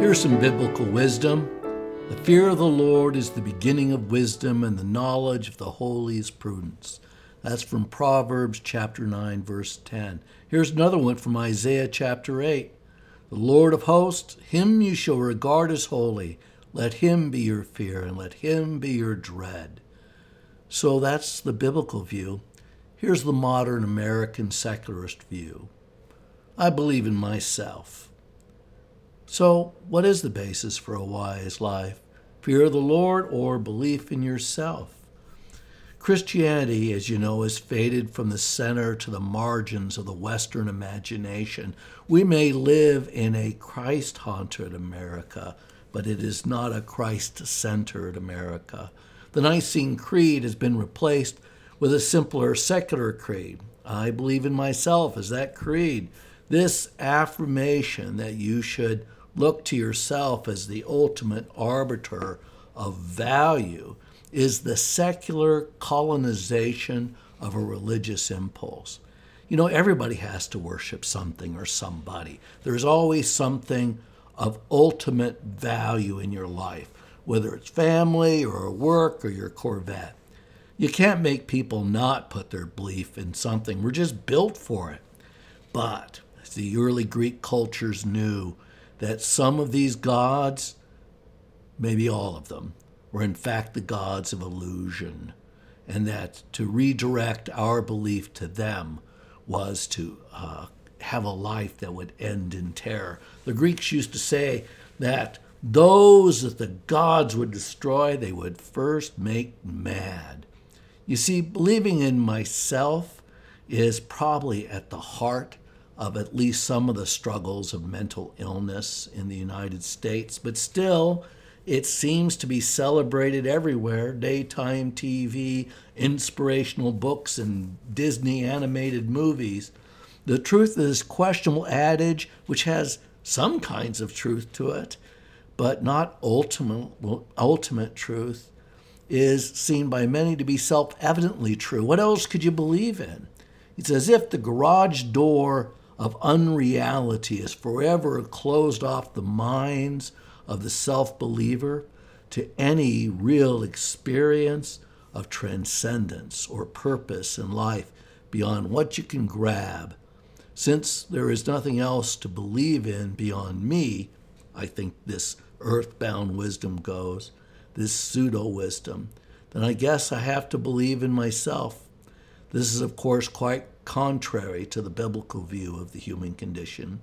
Here's some biblical wisdom. The fear of the Lord is the beginning of wisdom, and the knowledge of the holy is prudence. That's from Proverbs chapter 9, verse 10. Here's another one from Isaiah chapter 8. The Lord of hosts, him you shall regard as holy. Let him be your fear, and let him be your dread. So that's the biblical view. Here's the modern American secularist view. I believe in myself. So what is the basis for a wise life? Fear of the Lord or belief in yourself? Christianity, as you know, has faded from the center to the margins of the Western imagination. We may live in a Christ-haunted America, but it is not a Christ-centered America. The Nicene Creed has been replaced with a simpler secular creed. I believe in myself as that creed. This affirmation that you should look to yourself as the ultimate arbiter of value is the secular colonization of a religious impulse. You know, everybody has to worship something or somebody. There's always something of ultimate value in your life, whether it's family or work or your Corvette. You can't make people not put their belief in something. We're just built for it. But as the early Greek cultures knew that some of these gods, maybe all of them, were in fact the gods of illusion, and that to redirect our belief to them was to have a life that would end in terror. The Greeks used to say that those that the gods would destroy, they would first make mad. You see, believing in myself is probably at the heart of at least some of the struggles of mental illness in the United States, but still, it seems to be celebrated everywhere: daytime TV, inspirational books, and Disney animated movies. The truth of this questionable adage, which has some kinds of truth to it, but not ultimate truth, is seen by many to be self-evidently true. What else could you believe in? It's as if the garage door of unreality is forever closed off the minds of the self-believer to any real experience of transcendence or purpose in life beyond what you can grab. Since there is nothing else to believe in beyond me, I think this earthbound wisdom goes, this pseudo-wisdom, then I guess I have to believe in myself. This is, of course, quite contrary to the biblical view of the human condition.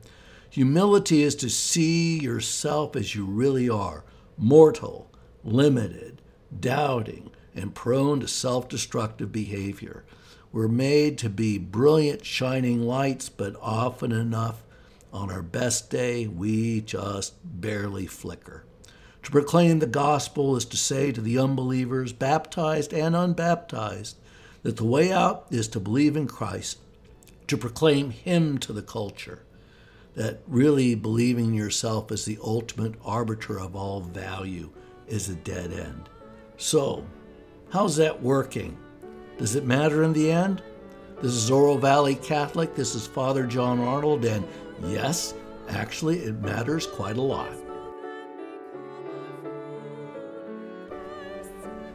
Humility is to see yourself as you really are, mortal, limited, doubting, and prone to self-destructive behavior. We're made to be brilliant, shining lights, but often enough, on our best day, we just barely flicker. To proclaim the gospel is to say to the unbelievers, baptized and unbaptized, that the way out is to believe in Christ, to proclaim Him to the culture. That really believing yourself as the ultimate arbiter of all value is a dead end. So, how's that working? Does it matter in the end? This is Oro Valley Catholic. This is Father John Arnold, and yes, actually, it matters quite a lot.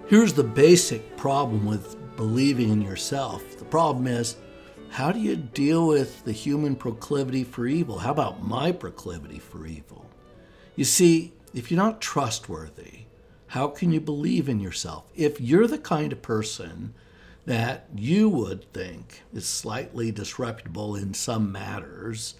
Here's the basic problem with believing in yourself. The problem is, how do you deal with the human proclivity for evil? How about my proclivity for evil? You see, if you're not trustworthy, how can you believe in yourself? If you're the kind of person that you would think is slightly disreputable in some matters,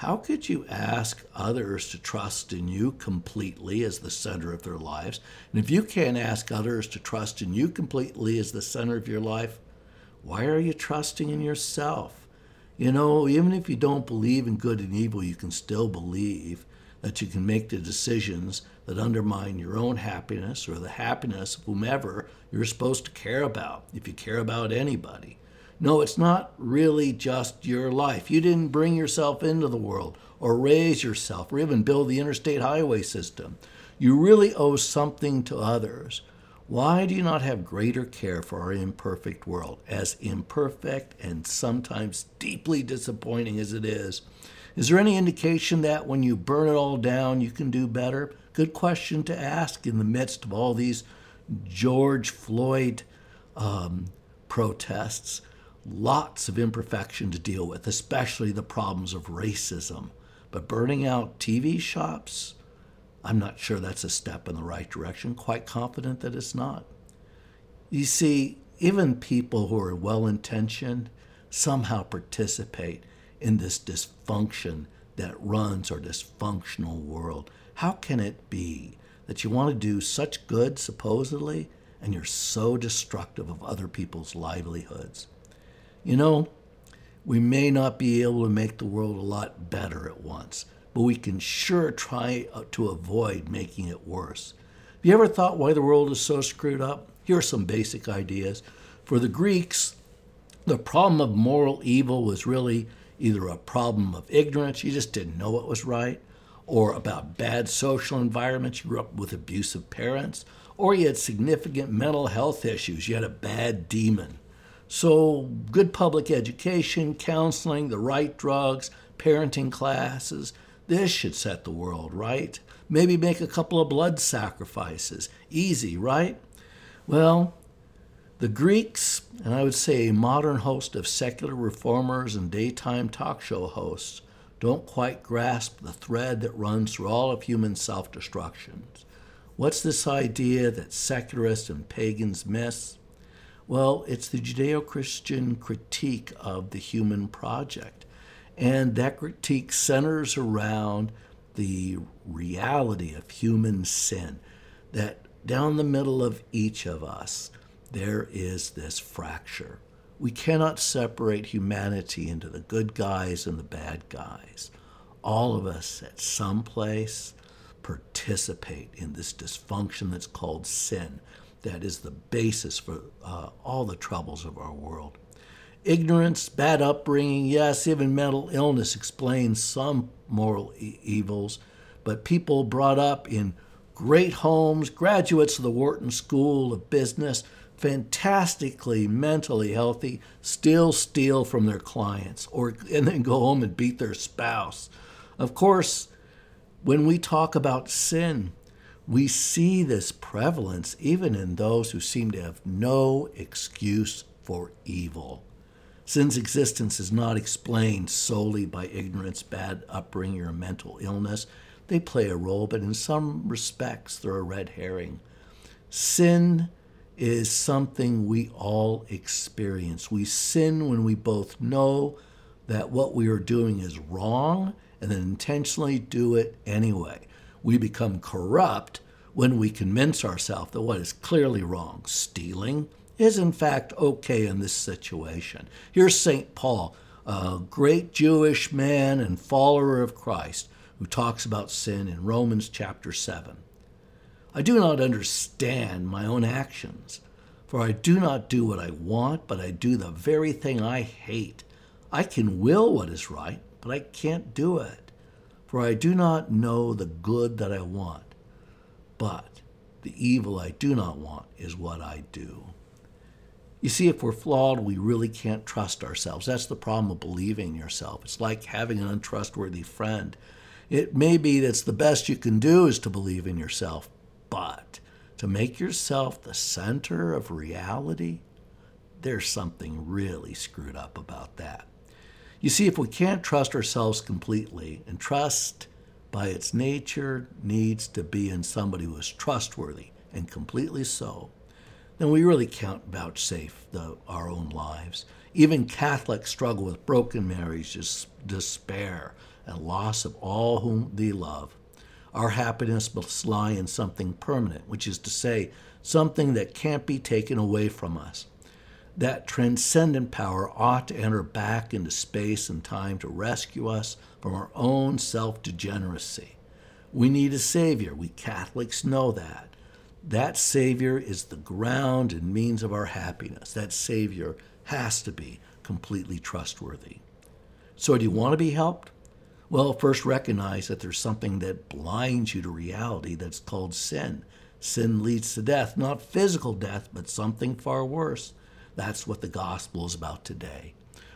how could you ask others to trust in you completely as the center of their lives? And if you can't ask others to trust in you completely as the center of your life, why are you trusting in yourself? You know, even if you don't believe in good and evil, you can still believe that you can make the decisions that undermine your own happiness or the happiness of whomever you're supposed to care about, if you care about anybody. No, it's not really just your life. You didn't bring yourself into the world or raise yourself or even build the interstate highway system. You really owe something to others. Why do you not have greater care for our imperfect world, as imperfect and sometimes deeply disappointing as it is? Is there any indication that when you burn it all down, you can do better? Good question to ask in the midst of all these George Floyd protests. Lots of imperfection to deal with, especially the problems of racism. But burning out TV shops, I'm not sure that's a step in the right direction. Quite confident that it's not. You see, even people who are well-intentioned somehow participate in this dysfunction that runs our dysfunctional world. How can it be that you want to do such good, supposedly, and you're so destructive of other people's livelihoods? You know, we may not be able to make the world a lot better at once, but we can sure try to avoid making it worse. Have you ever thought why the world is so screwed up? Here are some basic ideas. For the Greeks, the problem of moral evil was really either a problem of ignorance, you just didn't know what was right, or about bad social environments, you grew up with abusive parents, or you had significant mental health issues, you had a bad demon. So good public education, counseling, the right drugs, parenting classes, this should set the world right. Maybe make a couple of blood sacrifices. Easy, right? Well, the Greeks, and I would say a modern host of secular reformers and daytime talk show hosts, don't quite grasp the thread that runs through all of human self-destruction. What's this idea that secularists and pagans miss? Well, it's the Judeo-Christian critique of the human project. And that critique centers around the reality of human sin, that down the middle of each of us, there is this fracture. We cannot separate humanity into the good guys and the bad guys. All of us at some place participate in this dysfunction that's called sin. That is the basis for all the troubles of our world. Ignorance, bad upbringing, yes, even mental illness explains some moral evils, but people brought up in great homes, graduates of the Wharton School of Business, fantastically mentally healthy, still steal from their clients and then go home and beat their spouse. Of course, when we talk about sin, we see this prevalence even in those who seem to have no excuse for evil. Sin's existence is not explained solely by ignorance, bad upbringing, or mental illness. They play a role, but in some respects, they're a red herring. Sin is something we all experience. We sin when we both know that what we are doing is wrong and then intentionally do it anyway. We become corrupt when we convince ourselves that what is clearly wrong, stealing, is in fact okay in this situation. Here's St. Paul, a great Jewish man and follower of Christ, who talks about sin in Romans chapter 7. I do not understand my own actions, for I do not do what I want, but I do the very thing I hate. I can will what is right, but I can't do it. For I do not know the good that I want, but the evil I do not want is what I do. You see, if we're flawed, we really can't trust ourselves. That's the problem of believing in yourself. It's like having an untrustworthy friend. It may be that's the best you can do is to believe in yourself, but to make yourself the center of reality, there's something really screwed up about that. You see, if we can't trust ourselves completely, and trust by its nature needs to be in somebody who is trustworthy and completely so, then we really can't vouchsafe our own lives. Even Catholics struggle with broken marriages, despair, and loss of all whom they love. Our happiness must lie in something permanent, which is to say, something that can't be taken away from us. That transcendent power ought to enter back into space and time to rescue us from our own self-degeneracy. We need a Savior. We Catholics know that. That Savior is the ground and means of our happiness. That Savior has to be completely trustworthy. So do you want to be helped? Well, first recognize that there's something that blinds you to reality that's called sin. Sin leads to death, not physical death, but something far worse. That's what the gospel is about today.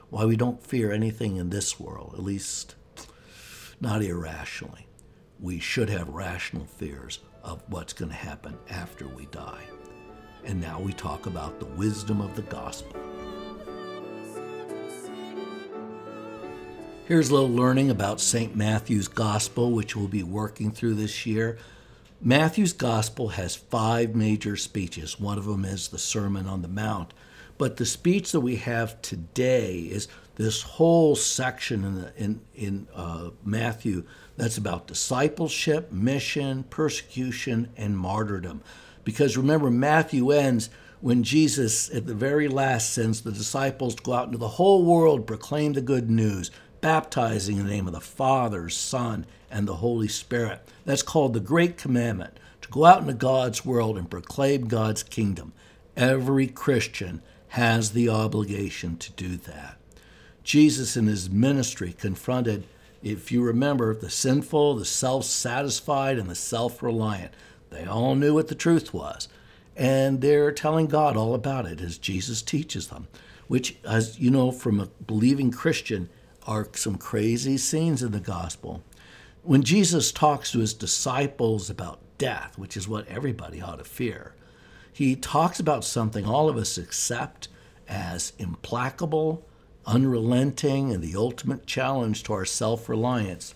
Why we don't fear anything in this world, at least not irrationally. We should have rational fears of what's going to happen after we die. And now we talk about the wisdom of the gospel. Here's a little learning about St. Matthew's Gospel, which we'll be working through this year. Matthew's Gospel has 5 major speeches. One of them is the Sermon on the Mount. But the speech that we have today is this whole section in Matthew that's about discipleship, mission, persecution, and martyrdom. Because remember, Matthew ends when Jesus, at the very last, sends the disciples to go out into the whole world, proclaim the good news, baptizing in the name of the Father, Son, and the Holy Spirit. That's called the Great Commandment, to go out into God's world and proclaim God's kingdom. Every Christian has the obligation to do that. Jesus in his ministry confronted, if you remember, the sinful, the self-satisfied, and the self-reliant. They all knew what the truth was, and they're telling God all about it as Jesus teaches them, which, as you know, from a believing Christian, are some crazy scenes in the gospel. When Jesus talks to his disciples about death, which is what everybody ought to fear, he talks about something all of us accept as implacable, unrelenting, and the ultimate challenge to our self-reliance.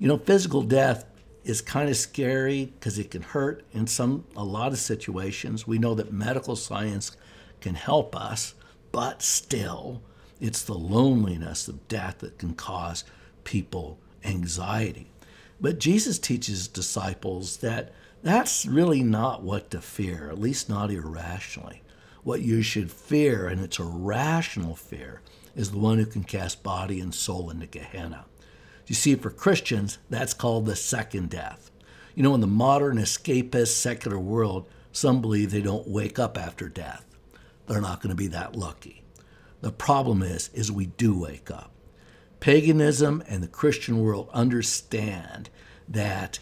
You know, physical death is kind of scary because it can hurt in a lot of situations. We know that medical science can help us, but still, it's the loneliness of death that can cause people anxiety. But Jesus teaches disciples that that's really not what to fear, at least not irrationally. What you should fear, and it's a rational fear, is the one who can cast body and soul into Gehenna. You see, for Christians, that's called the second death. You know, in the modern escapist secular world, some believe they don't wake up after death. They're not going to be that lucky. The problem is we do wake up. Paganism and the Christian world understand that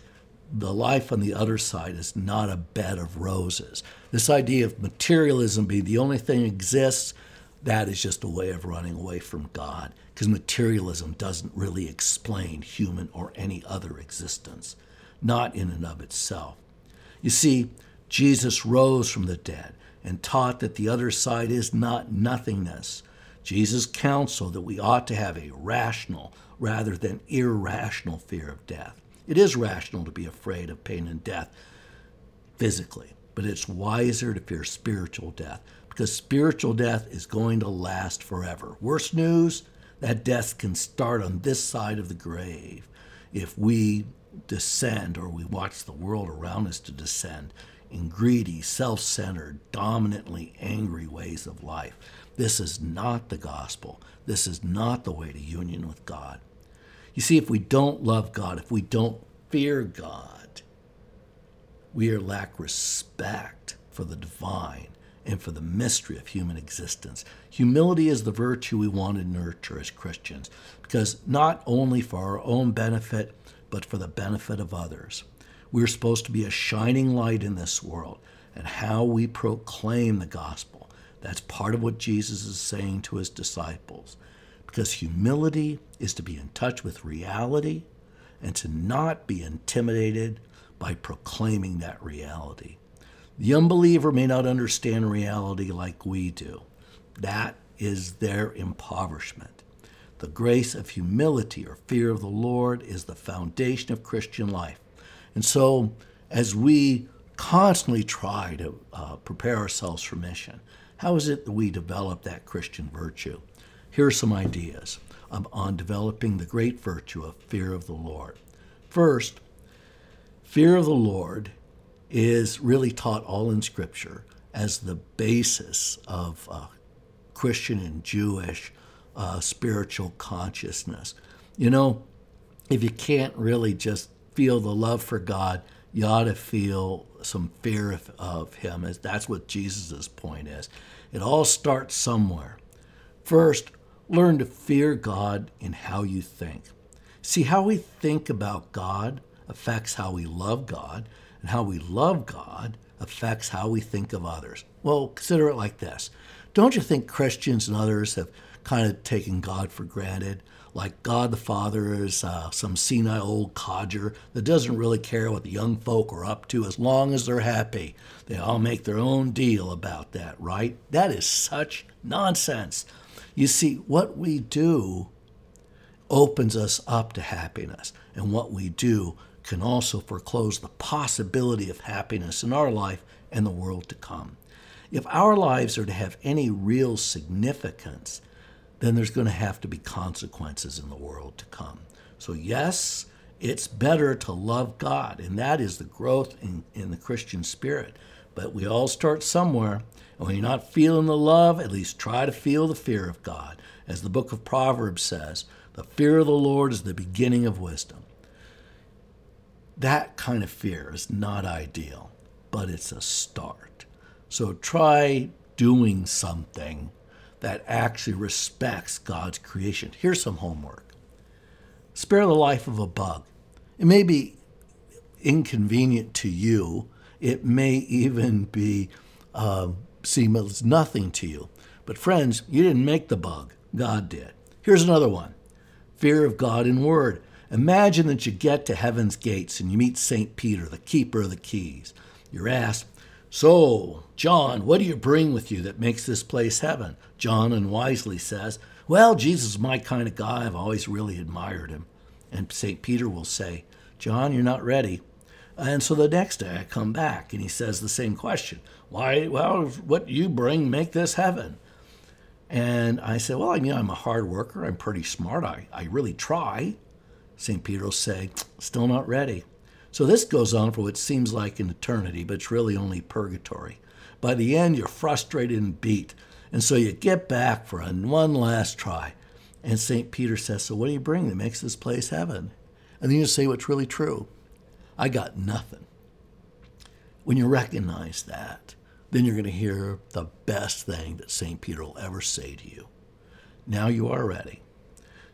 the life on the other side is not a bed of roses. This idea of materialism being the only thing that exists, that is just a way of running away from God, because materialism doesn't really explain human or any other existence, not in and of itself. You see, Jesus rose from the dead and taught that the other side is not nothingness. Jesus counseled that we ought to have a rational rather than irrational fear of death. It is rational to be afraid of pain and death physically, but it's wiser to fear spiritual death, because spiritual death is going to last forever. Worst news, that death can start on this side of the grave if we descend, or we watch the world around us to descend in greedy, self-centered, dominantly angry ways of life. This is not the gospel. This is not the way to union with God. You see, if we don't love God, if we don't fear God, we lack respect for the divine and for the mystery of human existence. Humility is the virtue we want to nurture as Christians, because not only for our own benefit, but for the benefit of others. We're supposed to be a shining light in this world, and how we proclaim the gospel. That's part of what Jesus is saying to his disciples, because humility is to be in touch with reality and to not be intimidated by proclaiming that reality. The unbeliever may not understand reality like we do. That is their impoverishment. The grace of humility or fear of the Lord is the foundation of Christian life. And so as we constantly try to prepare ourselves for mission, how is it that we develop that Christian virtue? Here are some ideas on developing the great virtue of fear of the Lord. First, fear of the Lord is really taught all in Scripture as the basis of Christian and Jewish spiritual consciousness. You know, if you can't really just feel the love for God, you ought to feel some fear of him. That's what Jesus' point is. It all starts somewhere. First, learn to fear God in how you think. See, how we think about God affects how we love God, and how we love God affects how we think of others. Well, consider it like this. Don't you think Christians and others have kind of taken God for granted? like God the Father is some senile old codger that doesn't really care what the young folk are up to as long as they're happy. They all make their own deal about that, right? That is such nonsense. You see, what we do opens us up to happiness, and what we do can also foreclose the possibility of happiness in our life and the world to come. If our lives are to have any real significance, then there's going to have to be consequences in the world to come. So yes, it's better to love God, and that is the growth in the Christian spirit. But we all start somewhere, and when you're not feeling the love, at least try to feel the fear of God. As the book of Proverbs says, the fear of the Lord is the beginning of wisdom. That kind of fear is not ideal, but it's a start. So try doing something that actually respects God's creation. Here's some homework. Spare the life of a bug. It may be inconvenient to you. It may even be seem as nothing to you. But friends, you didn't make the bug. God did. Here's another one. Fear of God in word. Imagine that you get to heaven's gates and you meet St. Peter, the keeper of the keys. You're asked, "So, John, what do you bring with you that makes this place heaven?" John unwisely says, "Well, Jesus is my kind of guy. I've always really admired him." And St. Peter will say, "John, you're not ready." And so the next day I come back and he says the same question. "Why? Well, what you bring make this heaven?" And I said, "Well, I mean, I'm a hard worker. I'm pretty smart. I really try." St. Peter will say, "Still not ready." So this goes on for what seems like an eternity, but it's really only purgatory. By the end, you're frustrated and beat. And so you get back for one last try. And St. Peter says, "So what do you bring that makes this place heaven?" And then you say what's really true. "I got nothing." When you recognize that, then you're going to hear the best thing that St. Peter will ever say to you. Now you are ready.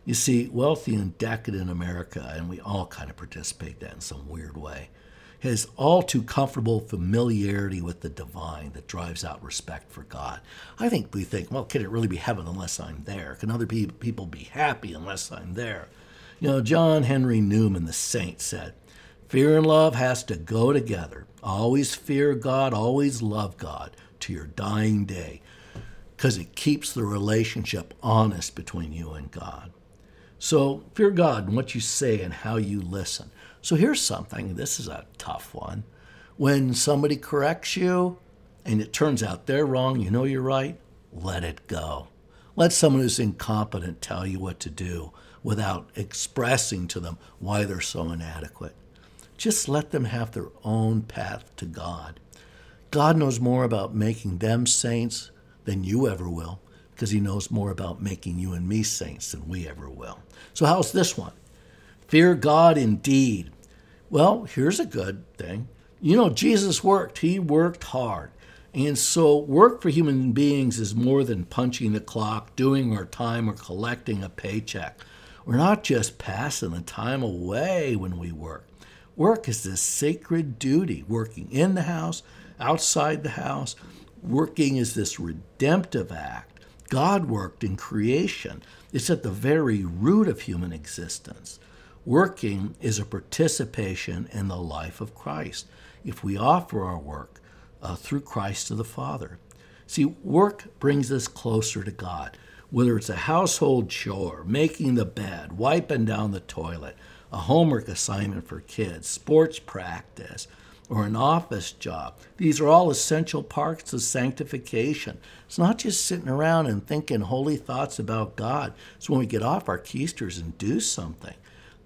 You see, wealthy and decadent America, and we all kind of participate in that in some weird way, has all too comfortable familiarity with the divine that drives out respect for God. I think we think, well, can it really be heaven unless I'm there? Can other people be happy unless I'm there? You know, John Henry Newman, the saint, said, "Fear and love has to go together. Always fear God, always love God to your dying day, because it keeps the relationship honest between you and God." So fear God in what you say and how you listen. So here's something, this is a tough one. When somebody corrects you and it turns out they're wrong, you know you're right, let it go. Let someone who's incompetent tell you what to do without expressing to them why they're so inadequate. Just let them have their own path to God. God knows more about making them saints than you ever will, because he knows more about making you and me saints than we ever will. So how's this one? Fear God indeed. Well, here's a good thing. You know, Jesus worked. He worked hard. And so work for human beings is more than punching the clock, doing our time, or collecting a paycheck. We're not just passing the time away when we work. Work is this sacred duty, working in the house, outside the house. Working is this redemptive act. God worked in creation. It's at the very root of human existence. Working is a participation in the life of Christ if we offer our work through Christ to the Father. See, work brings us closer to God, whether it's a household chore, making the bed, wiping down the toilet, a homework assignment for kids, sports practice, or an office job. These are all essential parts of sanctification. It's not just sitting around and thinking holy thoughts about God. It's when we get off our keisters and do something.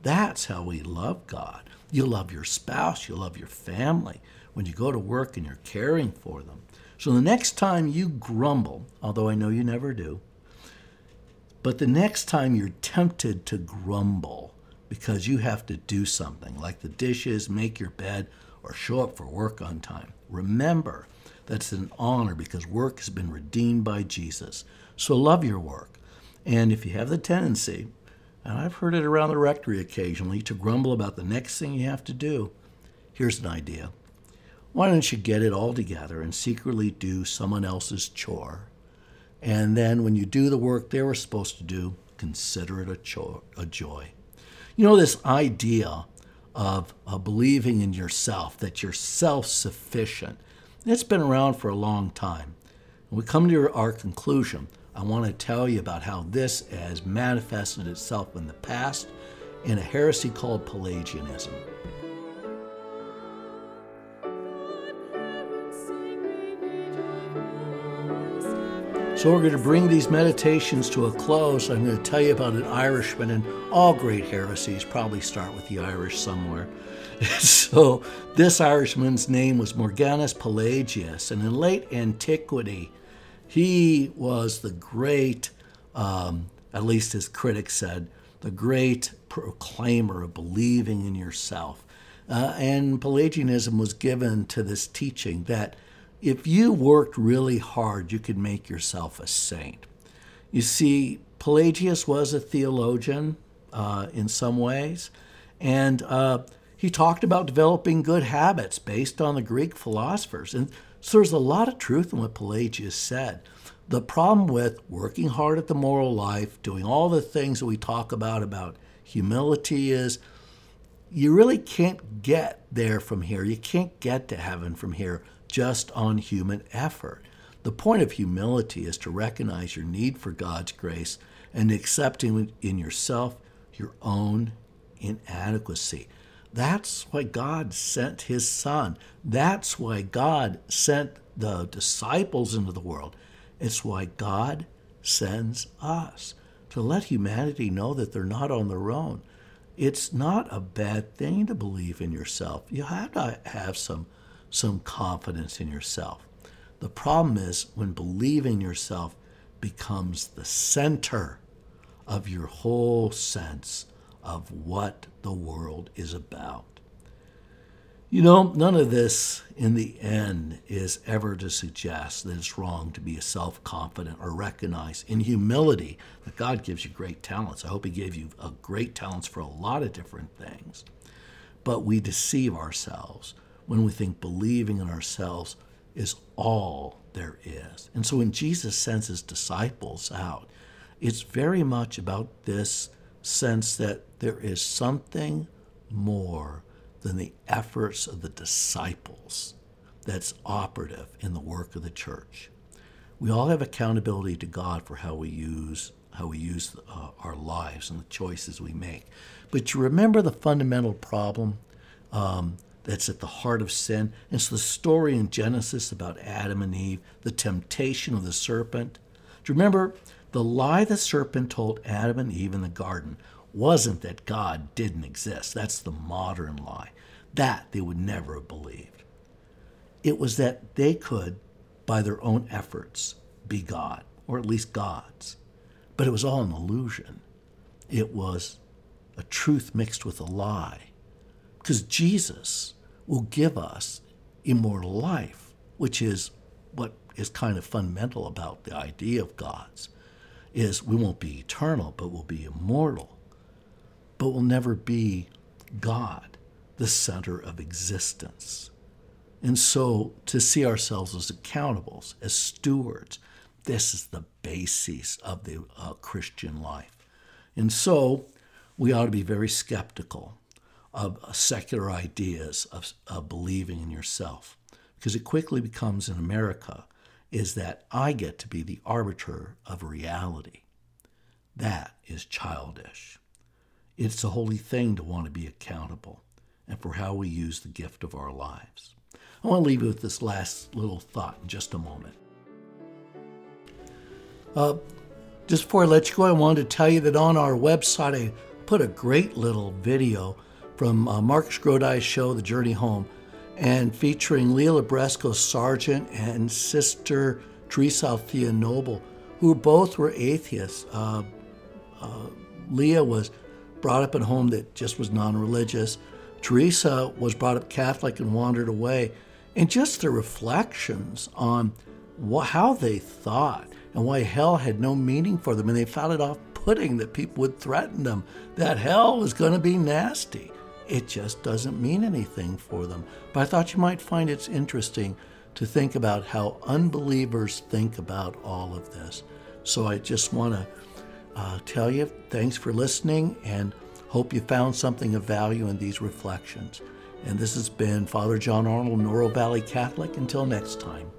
That's how we love God. You love your spouse, you love your family when you go to work and you're caring for them. So the next time you grumble, although I know you never do, but the next time you're tempted to grumble because you have to do something, like the dishes, make your bed, or show up for work on time. Remember, that's an honor because work has been redeemed by Jesus. So love your work. And if you have the tendency, and I've heard it around the rectory occasionally, to grumble about the next thing you have to do, here's an idea. Why don't you get it all together and secretly do someone else's chore? And then when you do the work they were supposed to do, consider it a joy. You know, this idea of believing in yourself, that you're self-sufficient, it's been around for a long time. When we come to our conclusion, I want to tell you about how this has manifested itself in the past in a heresy called Pelagianism. So we're going to bring these meditations to a close. I'm going to tell you about an Irishman, and all great heresies probably start with the Irish somewhere. So this Irishman's name was Morganus Pelagius, and in late antiquity, he was the great, at least his critics said, the great proclaimer of believing in yourself. And Pelagianism was given to this teaching that if you worked really hard, you could make yourself a saint. You see, Pelagius was a theologian in some ways, and he talked about developing good habits based on the Greek philosophers. And so there's a lot of truth in what Pelagius said. The problem with working hard at the moral life, doing all the things that we talk about humility, is you really can't get there from here. You can't get to heaven from here, just on human effort. The point of humility is to recognize your need for God's grace and accepting in yourself your own inadequacy. That's why God sent his Son. That's why God sent the disciples into the world. It's why God sends us, to let humanity know that they're not on their own. It's not a bad thing to believe in yourself. You have to have some confidence in yourself. The problem is when believing yourself becomes the center of your whole sense of what the world is about. You know, none of this in the end is ever to suggest that it's wrong to be self-confident or recognize in humility that God gives you great talents. I hope he gave you great talents for a lot of different things. But we deceive ourselves when we think believing in ourselves is all there is. And so when Jesus sends his disciples out, it's very much about this sense that there is something more than the efforts of the disciples that's operative in the work of the church. We all have accountability to God for how we use our lives and the choices we make. But you remember the fundamental problem that's at the heart of sin. It's the story in Genesis about Adam and Eve, the temptation of the serpent. Do you remember the lie the serpent told Adam and Eve in the garden wasn't that God didn't exist? That's the modern lie. That they would never have believed. It was that they could, by their own efforts, be God, or at least gods. But it was all an illusion. It was a truth mixed with a lie. Because Jesus will give us immortal life, which is what is kind of fundamental about the idea of God's, is we won't be eternal, but we'll be immortal. But we'll never be God, the center of existence. And so to see ourselves as accountables, as stewards, this is the basis of the Christian life. And so we ought to be very skeptical of secular ideas of believing in yourself, because it quickly becomes, in America, is that I get to be the arbiter of reality. That is childish. It's a holy thing to want to be accountable and for how we use the gift of our lives. I want to leave you with this last little thought in just a moment. Just before I let you go, I wanted to tell you that on our website, I put a great little video from Marcus Grode's show, The Journey Home, and featuring Leah Labresco Sargent and Sister Teresa Althea Noble, who both were atheists. Leah was brought up in a home that just was non-religious. Teresa was brought up Catholic and wandered away. And just the reflections on how they thought and why hell had no meaning for them. And they found it off-putting that people would threaten them, that hell was going to be nasty. It just doesn't mean anything for them. But I thought you might find it's interesting to think about how unbelievers think about all of this. So I just want to tell you thanks for listening, and hope you found something of value in these reflections. And this has been Father John Arnold, Oro Valley Catholic. Until next time.